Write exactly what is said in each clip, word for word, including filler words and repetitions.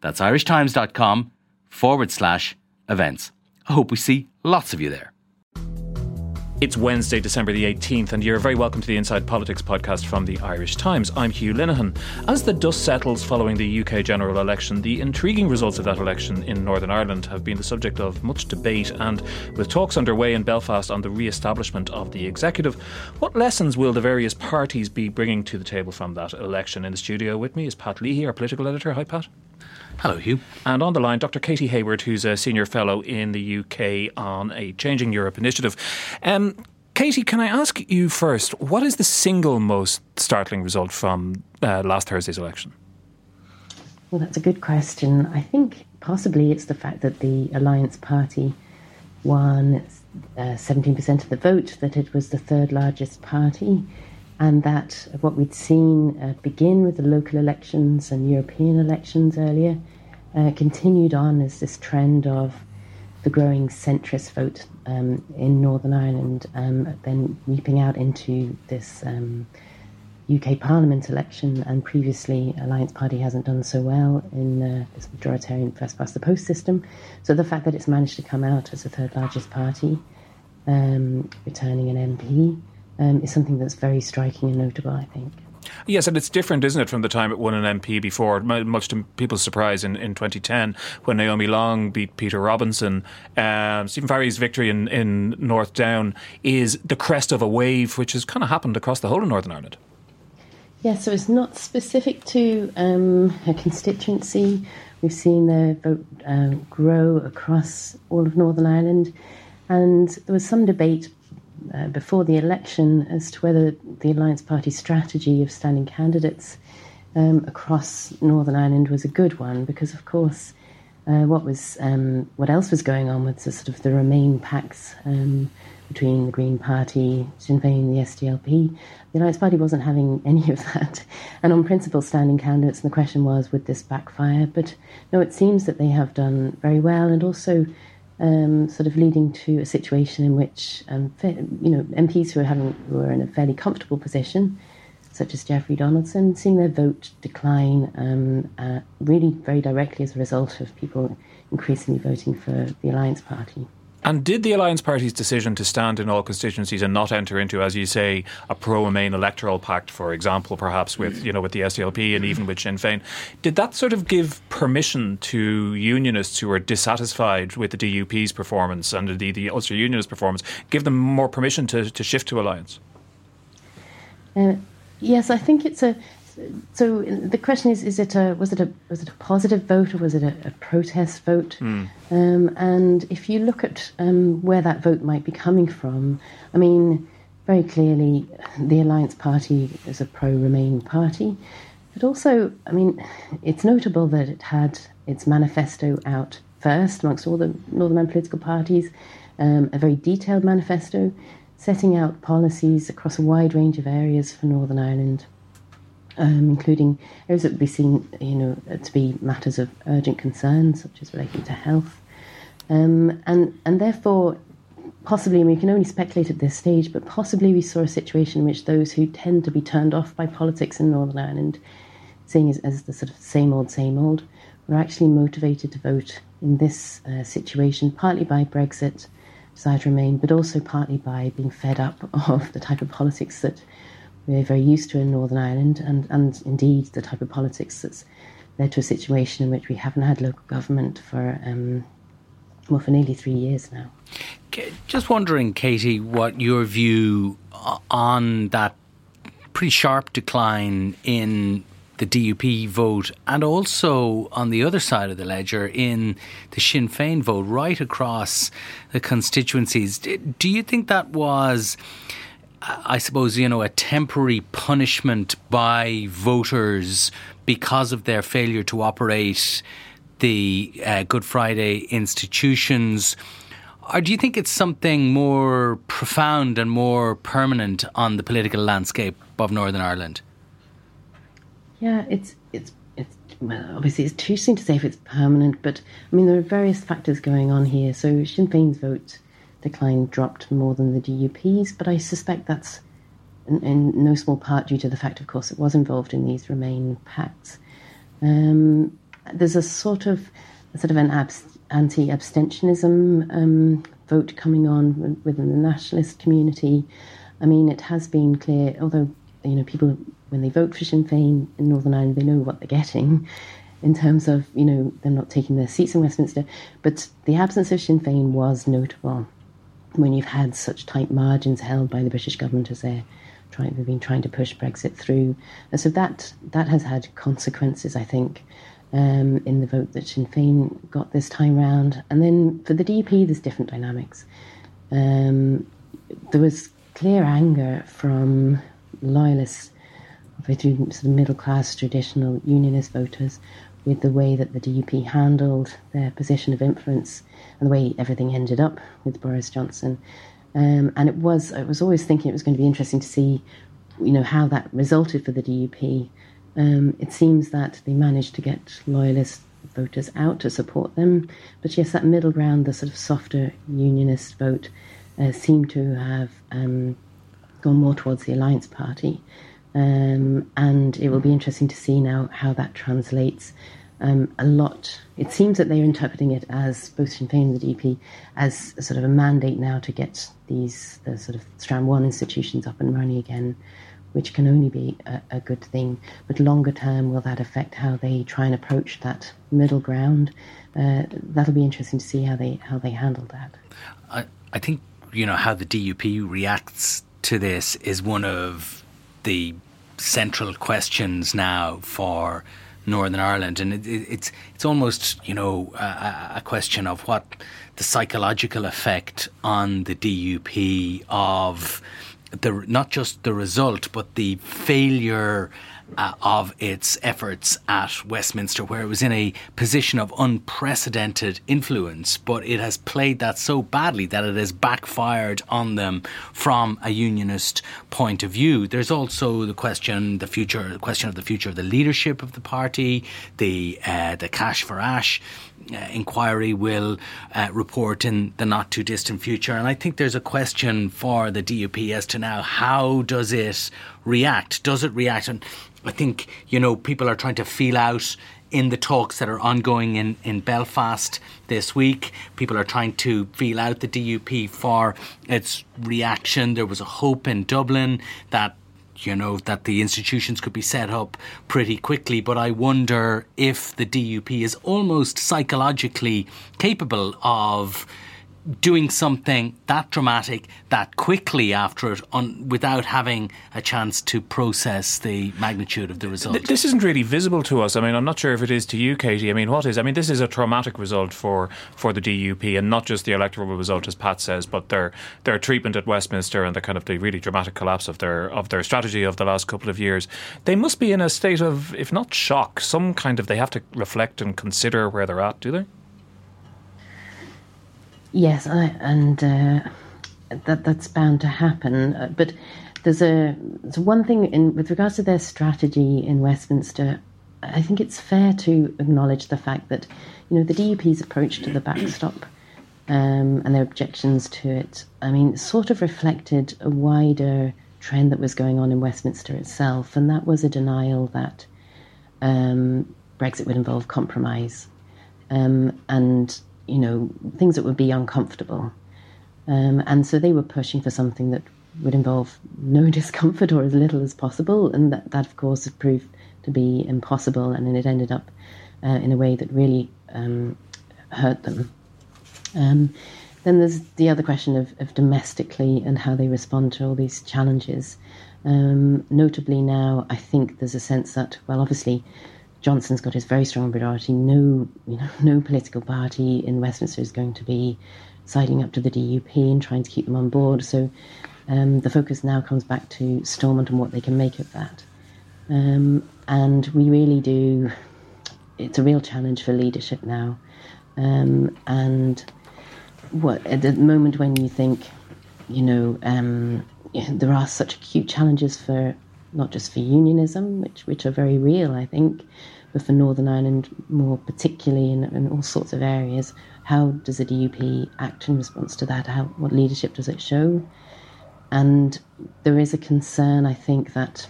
That's irishtimes.com forward slash events. I hope we see lots of you there. It's Wednesday, December the eighteenth, and you're very welcome to the Inside Politics podcast from the Irish Times. I'm Hugh Linehan. As the dust settles following the U K general election, the intriguing results of that election in Northern Ireland have been the subject of much debate, and with talks underway in Belfast on the re-establishment of the executive, what lessons will the various parties be bringing to the table from that election? In the studio with me is Pat Leahy, our political editor. Hi, Pat. Hello, Hugh. And on the line, Dr Katy Hayward, who's a senior fellow in the U K on a Changing Europe initiative. Um, Katy, can I ask you first, what is the single most startling result from uh, last Thursday's election? Well, that's a good question. I think possibly it's the fact that the Alliance Party won uh, seventeen percent of the vote, that it was the third largest party, and that what we'd seen uh, begin with the local elections and European elections earlier uh, continued on as this trend of the growing centrist vote um, in Northern Ireland, um, then leaping out into this um, U K Parliament election. And previously, Alliance Party hasn't done so well in uh, this majoritarian first-past-the-post system. So the fact that it's managed to come out as the third largest party, um, returning an M P, Um, is something that's very striking and notable, I think. Yes, and it's different, isn't it, from the time it won an M P before, much to people's surprise in, in twenty ten, when Naomi Long beat Peter Robinson. Um, Stephen Farry's victory in, in North Down is the crest of a wave which has kind of happened across the whole of Northern Ireland. Yeah, so it's not specific to um, a constituency. We've seen the vote uh, grow across all of Northern Ireland, and there was some debate Uh, before the election as to whether the Alliance Party strategy of standing candidates um, across Northern Ireland was a good one, because of course uh, what was um, what else was going on was the sort of the Remain pacts um, between the Green Party, Sinn Féin, the S D L P. The Alliance Party wasn't having any of that, and on principle standing candidates, and the question was, would this backfire? But no, it seems that they have done very well, and also Um, sort of leading to a situation in which, um, you know, M Ps who are having who are in a fairly comfortable position, such as Jeffrey Donaldson, seeing their vote decline um, uh, really very directly as a result of people increasingly voting for the Alliance Party. And did the Alliance Party's decision to stand in all constituencies and not enter into, as you say, a pro-Remain electoral pact, for example, perhaps with, you know, with the S D L P and even with Sinn Féin, did that sort of give permission to unionists who were dissatisfied with the D U P's performance and indeed the Ulster Unionist performance, give them more permission to, to shift to Alliance? Uh, yes, I think it's a... So the question is: Is it a was it a was it a positive vote, or was it a, a protest vote? Mm. Um, and if you look at um, where that vote might be coming from, I mean, very clearly, the Alliance Party is a pro-Remain party, but also, I mean, it's notable that it had its manifesto out first amongst all the Northern Ireland political parties, um, a very detailed manifesto setting out policies across a wide range of areas for Northern Ireland. Um, including areas that would be seen, you know, to be matters of urgent concern, such as relating to health. Um, and and therefore, possibly, and we can only speculate at this stage, but possibly we saw a situation in which those who tend to be turned off by politics in Northern Ireland, seeing as, as the sort of same old, same old, were actually motivated to vote in this uh, situation, partly by Brexit, decide to remain, but also partly by being fed up of the type of politics that we're very used to in Northern Ireland, and, and indeed the type of politics that's led to a situation in which we haven't had local government for, um, well, for nearly three years now. Just wondering, Katy, what your view on that pretty sharp decline in the D U P vote, and also on the other side of the ledger in the Sinn Féin vote right across the constituencies. Do you think that was... I suppose, you know, a temporary punishment by voters because of their failure to operate the uh, Good Friday institutions, or do you think it's something more profound and more permanent on the political landscape of Northern Ireland? Yeah, it's it's it's well, obviously it's too soon to say if it's permanent, but I mean there are various factors going on here. So Sinn Féin's vote decline dropped more than the D U P's, but I suspect that's in, in no small part due to the fact, of course, it was involved in these Remain pacts. Um, there's a sort of a sort of an abs- anti-abstentionism um, vote coming on within the nationalist community. I mean, it has been clear, although you know people, when they vote for Sinn Féin in Northern Ireland, they know what they're getting in terms of, you know, them not taking their seats in Westminster. But the absence of Sinn Féin was notable when you've had such tight margins held by the British government as they're trying, they've been trying to push Brexit through. And so that that has had consequences, I think, um, in the vote that Sinn Féin got this time round. And then for the D U P, there's different dynamics. Um, there was clear anger from loyalists through sort of middle-class traditional unionist voters with the way that the D U P handled their position of influence and the way everything ended up with Boris Johnson. Um, and it was, I was always thinking it was going to be interesting to see, you know, how that resulted for the D U P. Um, it seems that they managed to get loyalist voters out to support them. But yes, that middle ground, the sort of softer unionist vote, uh, seemed to have um, gone more towards the Alliance Party. Um, and it will be interesting to see now how that translates. Um, a lot, it seems that they're interpreting it as, both Sinn Féin and the D U P, as a sort of a mandate now to get these the sort of Strand One institutions up and running again, which can only be a, a good thing. But longer term, will that affect how they try and approach that middle ground? Uh, that'll be interesting to see how they how they handle that. I, I think, you know, how the D U P reacts to this is one of the central questions now for Northern Ireland, and it, it, it's it's almost, you know, a, a question of what the psychological effect on the D U P of the not just the result but the failure uh, of its efforts at Westminster, where it was in a position of unprecedented influence, but it has played that so badly that it has backfired on them from a unionist point of view. There's also the question, the future, the question of the future of the leadership of the party. The uh, the cash for ash uh, inquiry will uh, report in the not too distant future, and I think there's a question for the D U P as to now how does it react? Does it react? And I think, you know, people are trying to feel out in the talks that are ongoing in, in Belfast this week. People are trying to feel out the D U P for its reaction. There was a hope in Dublin that, you know, that the institutions could be set up pretty quickly. But I wonder if the D U P is almost psychologically capable of doing something that dramatic, that quickly after it, on, without having a chance to process the magnitude of the result. This isn't really visible to us. I mean, I'm not sure if it is to you, Katie. I mean, what is? I mean, this is a traumatic result for, for the D U P, and not just the electoral result, as Pat says, but their their treatment at Westminster and the kind of the really dramatic collapse of their of their strategy of the last couple of years. They must be in a state of, if not shock, some kind of, they have to reflect and consider where they're at, do they? Yes, I, and uh, that that's bound to happen. Uh, but there's a there's one thing in with regards to their strategy in Westminster. I think it's fair to acknowledge the fact that, you know, the D U P's approach to the backstop um, and their objections to it, I mean, sort of reflected a wider trend that was going on in Westminster itself, and that was a denial that um, Brexit would involve compromise, um, and. you know, things that would be uncomfortable. Um, and so they were pushing for something that would involve no discomfort or as little as possible. And that, that of course, had proved to be impossible. And then it ended up uh, in a way that really um, hurt them. Um, then there's the other question of, of domestically and how they respond to all these challenges. Um, notably now, I think there's a sense that, well, obviously, Johnson's got his very strong majority. No, you know, no political party in Westminster is going to be siding up to the D U P and trying to keep them on board. So um, the focus now comes back to Stormont and what they can make of that. Um, and we really do it's a real challenge for leadership now. Um, and what at the moment when you think, you know, um, there are such acute challenges for not just for unionism, which which are very real, I think, but for Northern Ireland more particularly in, in all sorts of areas. How does the D U P act in response to that? How, what leadership does it show? And there is a concern, I think, that,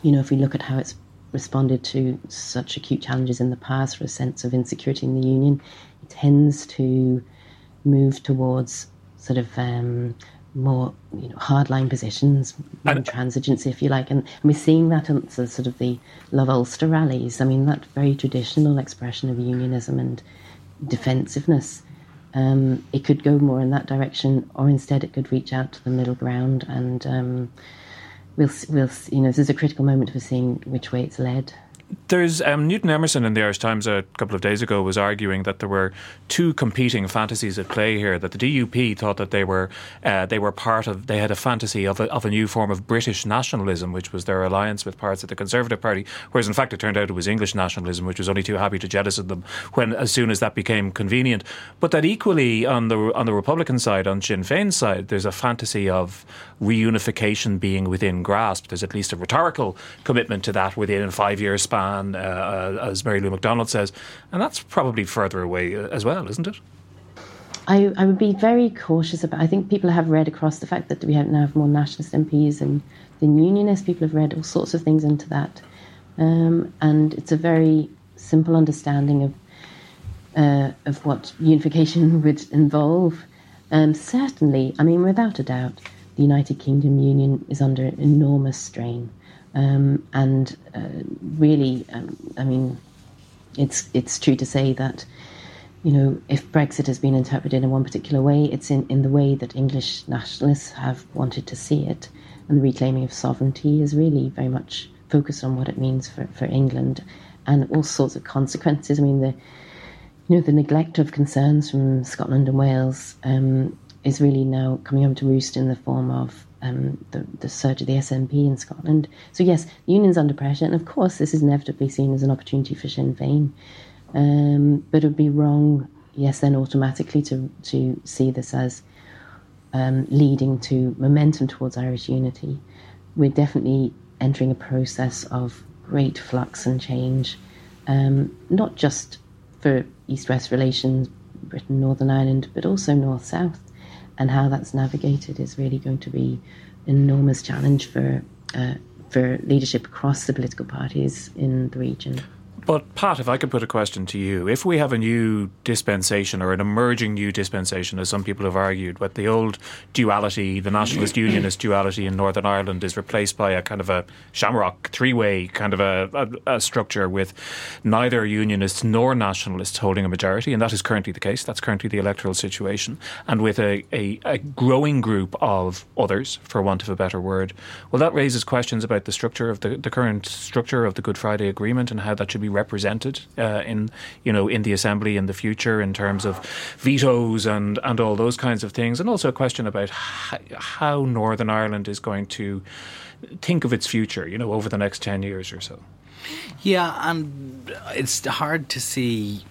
you know, if we look at how it's responded to such acute challenges in the past for a sense of insecurity in the union, it tends to move towards sort of um, more, you know, hardline positions, intransigency, if you like. And, and we're seeing that in sort of the Love Ulster rallies. I mean, that very traditional expression of unionism and defensiveness. Um, it could go more in that direction, or instead it could reach out to the middle ground. And um, we'll, we'll, you know, this is a critical moment for seeing which way it's led. There's um, Newton Emerson in the Irish Times a couple of days ago was arguing that there were two competing fantasies at play here. That the D U P thought that they were uh, they were part of they had a fantasy of a, of a new form of British nationalism, which was their alliance with parts of the Conservative Party. Whereas in fact it turned out it was English nationalism, which was only too happy to jettison them when as soon as that became convenient. But that equally on the on the Republican side, on Sinn Féin's side, there's a fantasy of reunification being within grasp. There's at least a rhetorical commitment to that within a five year span. Uh, as Mary Lou MacDonald says, and that's probably further away as well, isn't it? I, I would be very cautious about. I think people have read across the fact that we have now have more nationalist M Ps and than unionists. People have read all sorts of things into that, um, and it's a very simple understanding of uh, of what unification would involve. And certainly, I mean, without a doubt, the United Kingdom Union is under enormous strain. Um, and uh, really, um, I mean, it's it's true to say that, you know, if Brexit has been interpreted in one particular way, it's in, in the way that English nationalists have wanted to see it. And the reclaiming of sovereignty is really very much focused on what it means for, for England and all sorts of consequences. I mean, the you know, the neglect of concerns from Scotland and Wales um, is really now coming home to roost in the form of Um, the, the surge of the S N P in Scotland. So yes, the union's under pressure, and of course this is inevitably seen as an opportunity for Sinn Féin. Um, but it would be wrong, yes, then automatically to, to see this as um, leading to momentum towards Irish unity. We're definitely entering a process of great flux and change, um, not just for East-West relations, Britain, Northern Ireland, but also North-South. And how that's navigated is really going to be an enormous challenge for uh, for leadership across the political parties in the region. But Pat, if I could put a question to you, if we have a new dispensation or an emerging new dispensation, as some people have argued, but the old duality, the nationalist unionist duality in Northern Ireland is replaced by a kind of a shamrock three-way kind of a, a, a structure with neither unionists nor nationalists holding a majority, and that is currently the case. That's currently the electoral situation, and with a, a, a growing group of others, for want of a better word. Well, that raises questions about the structure of the, the current structure of the Good Friday Agreement and how that should be represented uh, in, you know, in the Assembly in the future in terms of vetoes and, and all those kinds of things, and also a question about h- how Northern Ireland is going to think of its future, you know, over the next ten years or so. Yeah, and it's hard to see,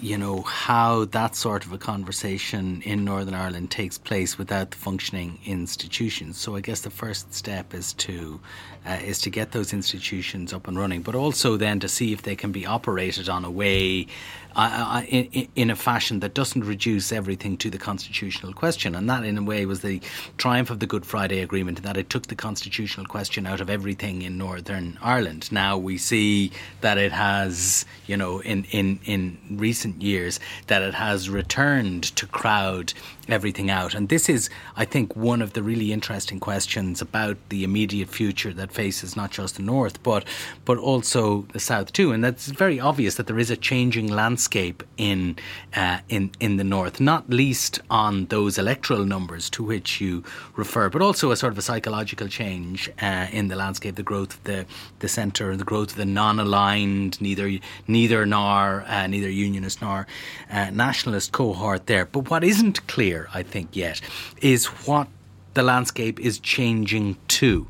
you know, how that sort of a conversation in Northern Ireland takes place without the functioning institutions. So I guess the first step is to uh, is to get those institutions up and running, but also then to see if they can be operated on a way uh, in, in a fashion that doesn't reduce everything to the constitutional question. And that, in a way, was the triumph of the Good Friday Agreement, that it took the constitutional question out of everything in Northern Ireland. Now we see that it has, you know, in in in recent years that it has returned to crowd everything out. And this is, I think, one of the really interesting questions about the immediate future that faces not just the North, but but also the South too. And that's very obvious that there is a changing landscape in uh, in in the North, not least on those electoral numbers to which you refer, but also a sort of a psychological change uh, in the landscape, the growth of the the centre, the growth of the non-aligned, neither neither nor uh, neither unionist nor uh, nationalist cohort there. But what isn't clear, I think, yet, is what the landscape is changing to.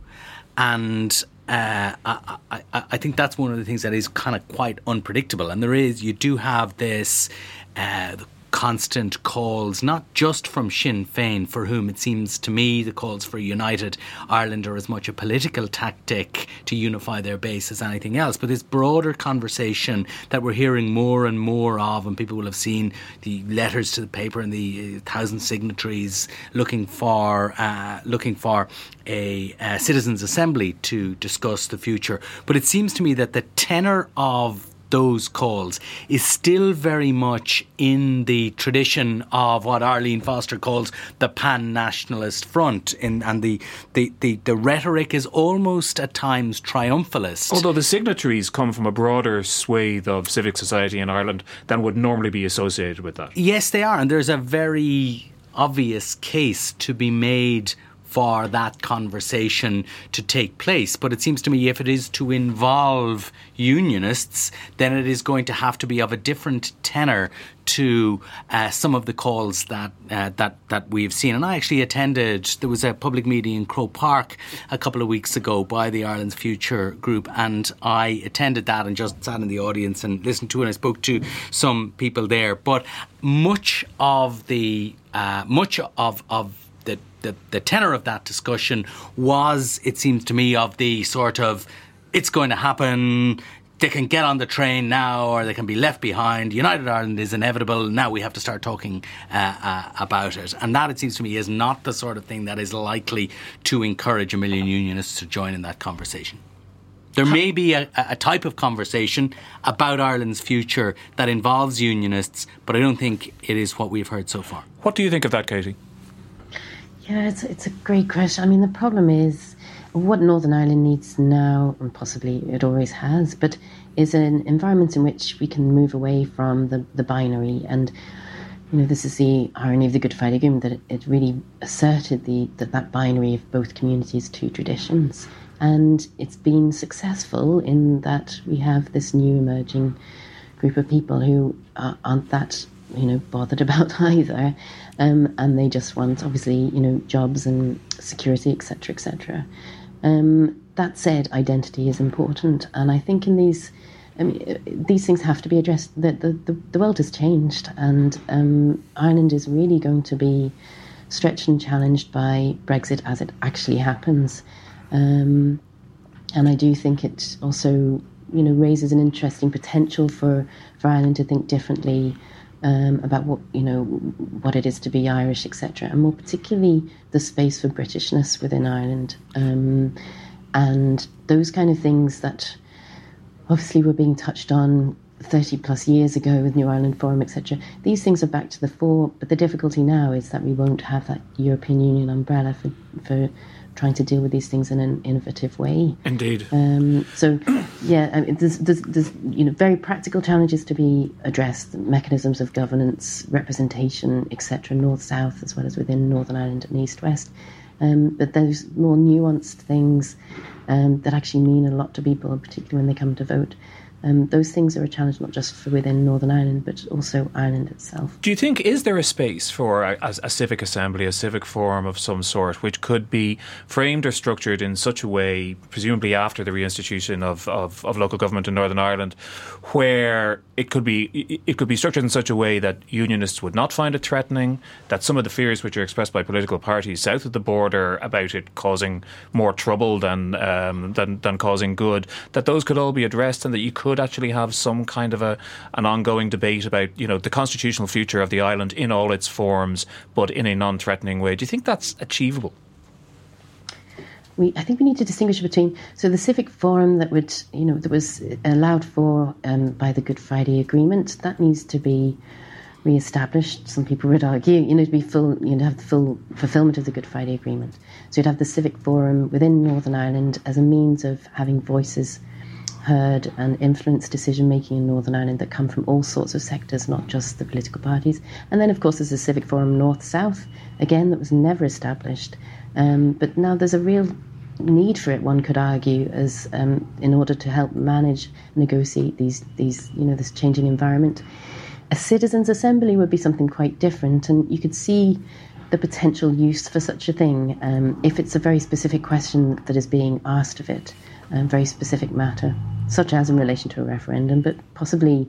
And Uh, I, I, I think that's one of the things that is kind of quite unpredictable. And there is, you do have this uh, constant calls, not just from Sinn Féin, for whom it seems to me the calls for United Ireland are as much a political tactic to unify their base as anything else, but this broader conversation that we're hearing more and more of, and people will have seen the letters to the paper and the uh, thousand signatories looking for uh, looking for a uh, citizens' assembly to discuss the future. But it seems to me that the tenor of those calls is still very much in the tradition of what Arlene Foster calls the pan-nationalist front, in, and the, the, the, the rhetoric is almost at times triumphalist. Although the signatories come from a broader swathe of civic society in Ireland than would normally be associated with that. Yes, they are, and there's a very obvious case to be made for that conversation to take place. But it seems to me if it is to involve unionists, then it is going to have to be of a different tenor to uh, some of the calls that uh, that that we've seen. And I actually attended, there was a public meeting in Crow Park a couple of weeks ago by the Ireland's Future Group, and I attended that and just sat in the audience and listened to it, and I spoke to some people there. But much of the uh, much of of the The, the tenor of that discussion was, it seems to me, of the sort of, it's going to happen, they can get on the train now or they can be left behind, United Ireland is inevitable, now we have to start talking uh, uh, about it. And that, it seems to me, is not the sort of thing that is likely to encourage a million unionists to join in that conversation. There may be a, a type of conversation about Ireland's future that involves unionists, but I don't think it is what we've heard so far. What do you think of that, Katie? Yeah, it's, it's a great question. I mean, the problem is what Northern Ireland needs now, and possibly it always has, but is an environment in which we can move away from the, the binary. And, you know, this is the irony of the Good Friday Agreement, that it, it really asserted the that, that binary of both communities, two traditions. And it's been successful in that we have this new emerging group of people who are, aren't that, you know, bothered about either, um, and they just want, obviously, you know, jobs and security, et cetera, et cetera. Um, that said, identity is important, and I think in these, I mean, these things have to be addressed. The the, the, the world has changed, and um, Ireland is really going to be stretched and challenged by Brexit as it actually happens, um, and I do think it also, you know, raises an interesting potential for, for Ireland to think differently. Um, about what, you know, what it is to be Irish, et cetera, and more particularly the space for Britishness within Ireland, um, and those kind of things that obviously were being touched on thirty plus years ago with New Ireland Forum, et cetera. These things are back to the fore, but the difficulty now is that we won't have that European Union umbrella for for trying to deal with these things in an innovative way. Indeed. Um, so, yeah, I mean, there's, there's, there's, you know, very practical challenges to be addressed, mechanisms of governance, representation, et cetera, north-south, as well as within Northern Ireland and east-west. Um, but those more nuanced things um, that actually mean a lot to people, particularly when they come to vote, um, those things are a challenge not just for within Northern Ireland, but also Ireland itself. Do you think, is there a space for a, a, a civic assembly, a civic forum of some sort, which could be framed or structured in such a way, presumably after the reinstitution of, of, of local government in Northern Ireland, where it could be it could be structured in such a way that unionists would not find it threatening, that some of the fears which are expressed by political parties south of the border about it causing more trouble than um, than, than causing good, that those could all be addressed, and that you could could actually have some kind of a an ongoing debate about, you know, the constitutional future of the island in all its forms, but in a non-threatening way. Do you think that's achievable? We, I think we need to distinguish between, so the civic forum that would, you know, that was allowed for um, by the Good Friday Agreement, that needs to be re-established. Some people would argue, you know, to be full, you know, have the full fulfilment of the Good Friday Agreement. So you'd have the civic forum within Northern Ireland as a means of having voices heard and influence decision-making in Northern Ireland that come from all sorts of sectors, not just the political parties. And then, of course, there's a civic forum north-south, again, that was never established. Um, but now there's a real need for it, one could argue, as um, in order to help manage, negotiate these, these, you know, this changing environment. A citizens' assembly would be something quite different, and you could see the potential use for such a thing, um, if it's a very specific question that is being asked of it, a um, very specific matter, such as in relation to a referendum, but possibly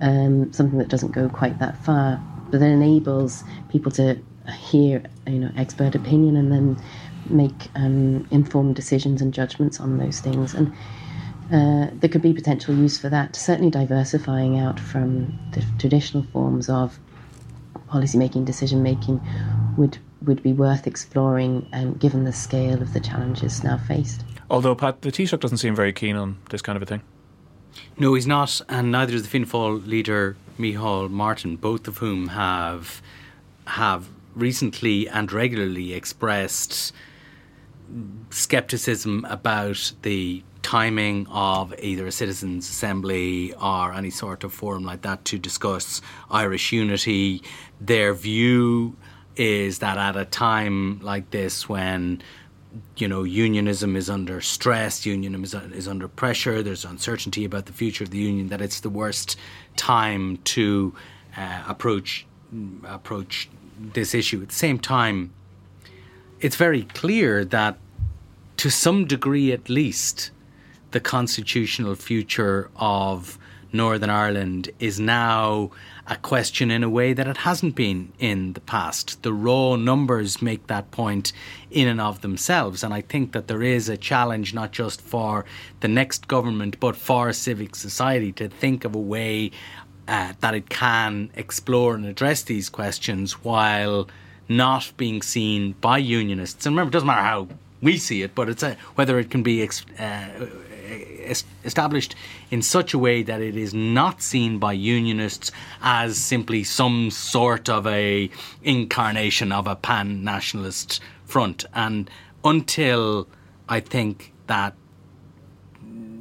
um, something that doesn't go quite that far, but that enables people to hear, you know, expert opinion and then make um, informed decisions and judgments on those things. And uh, there could be potential use for that, certainly diversifying out from the traditional forms of policy-making, decision-making would would be worth exploring, um, given the scale of the challenges now faced. Although, Pat, the Taoiseach doesn't seem very keen on this kind of a thing. No, he's not, and neither is the Fianna Fáil leader Micheál Martin, both of whom have have recently and regularly expressed scepticism about the timing of either a citizens' assembly or any sort of forum like that to discuss Irish unity. Their view is that at a time like this, when, you know, unionism is under stress, unionism is, is under pressure, there's uncertainty about the future of the union, that it's the worst time to uh, approach approach this issue. At the same time, it's very clear that, to some degree at least, the constitutional future of Northern Ireland is now a question in a way that it hasn't been in the past. The raw numbers make that point in and of themselves. And I think that there is a challenge not just for the next government, but for civic society to think of a way uh, that it can explore and address these questions while not being seen by unionists. And remember, it doesn't matter how we see it, but it's a, whether it can be ex- uh, established in such a way that it is not seen by unionists as simply some sort of a incarnation of a pan-nationalist front. And until I think that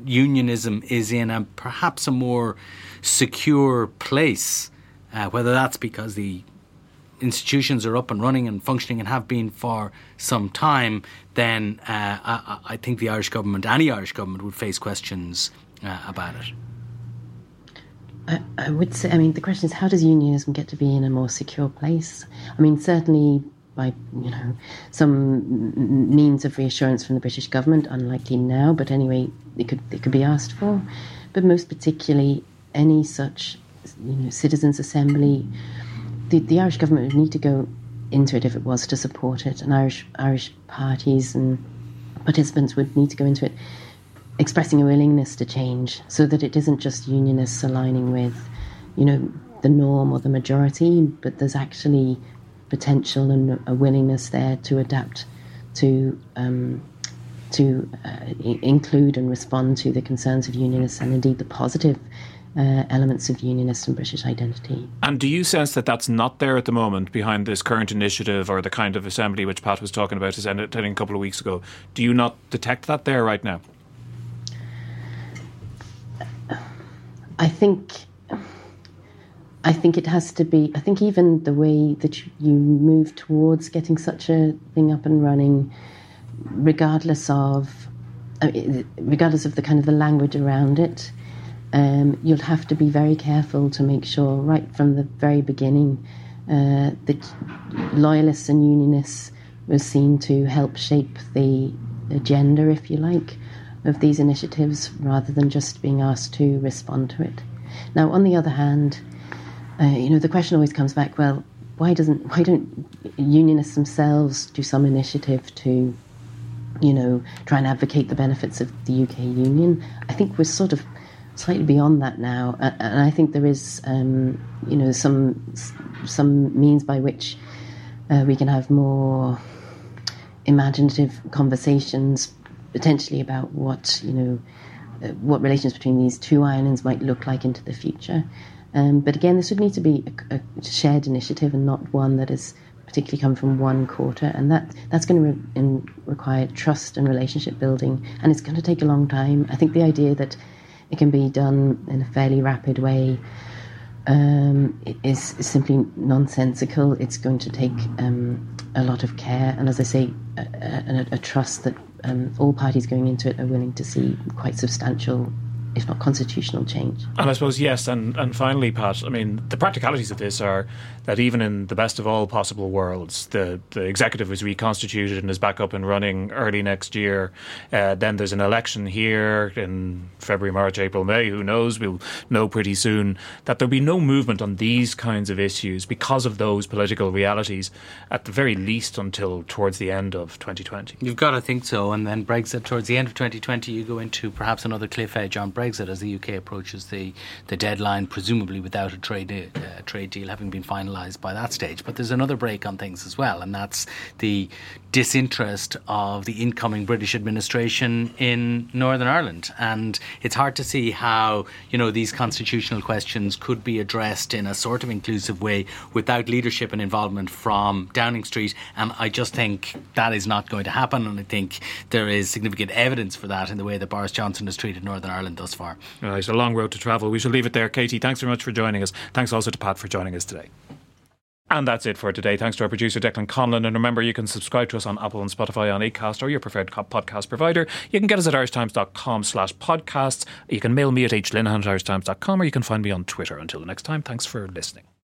unionism is in a perhaps a more secure place, uh, whether that's because the institutions are up and running and functioning and have been for some time, then uh, I, I think the Irish government, any Irish government, would face questions uh, about it. I, I would say, I mean, the question is, how does unionism get to be in a more secure place? I mean, certainly by, you know, some means of reassurance from the British government, unlikely now, but anyway, it could, it could be asked for. But most particularly, any such, you know, citizens' assembly. The, the Irish government would need to go into it if it was to support it, and Irish Irish parties and participants would need to go into it expressing a willingness to change, so that it isn't just unionists aligning with, you know, the norm or the majority, but there's actually potential and a willingness there to adapt to um, to uh, include and respond to the concerns of unionists, and indeed the positive Uh, elements of unionist and British identity. And do you sense that that's not there at the moment behind this current initiative, or the kind of assembly which Pat was talking about is ending a couple of weeks ago? Do you not detect that there right now? I think I think it has to be. I think even the way that you move towards getting such a thing up and running, regardless of I mean, regardless of the kind of the language around it, Um, you'll have to be very careful to make sure right from the very beginning uh, that loyalists and unionists were seen to help shape the agenda, if you like, of these initiatives, rather than just being asked to respond to it. Now, on the other hand, uh, you know, the question always comes back, well, why doesn't why don't unionists themselves do some initiative to, you know, try and advocate the benefits of the U K union? I think we're sort of slightly beyond that now, and I think there is, um, you know, some some means by which uh, we can have more imaginative conversations, potentially about what, you know, what relations between these two islands might look like into the future. Um, but again, this would need to be a, a shared initiative, and not one that has particularly come from one quarter, and that that's going to re- in, require trust and relationship building, and it's going to take a long time. I think the idea that it can be done in a fairly rapid way um, is, is simply nonsensical. It's going to take um, a lot of care, and as I say, a, a, a trust that um, all parties going into it are willing to see quite substantial if not constitutional change. And I suppose, yes, and, and finally, Pat, I mean, the practicalities of this are that even in the best of all possible worlds, the, the executive is reconstituted and is back up and running early next year. Uh, then there's an election here in February, March, April, May, who knows, we'll know pretty soon, that there'll be no movement on these kinds of issues because of those political realities, at the very least until towards the end of twenty twenty. You've got to think so, and then Brexit towards the end of twenty twenty, you go into perhaps another cliff edge on Brexit. Brexit as the U K approaches the, the deadline, presumably without a trade uh, trade deal having been finalised by that stage. But there's another break on things as well, and that's the disinterest of the incoming British administration in Northern Ireland. And it's hard to see how, you know, these constitutional questions could be addressed in a sort of inclusive way without leadership and involvement from Downing Street. And um, I just think that is not going to happen, and I think there is significant evidence for that in the way that Boris Johnson has treated Northern Ireland thus far. All right, a long road to travel. We shall leave it there. Katie, thanks very much for joining us. Thanks also to Pat for joining us today. And that's it for today. Thanks to our producer, Declan Conlon. And remember, you can subscribe to us on Apple and Spotify, on Acast or your preferred podcast provider. You can get us at irishtimes.com slash podcasts. You can mail me at h linehan at irishtimes dot com, or you can find me on Twitter. Until the next time, thanks for listening.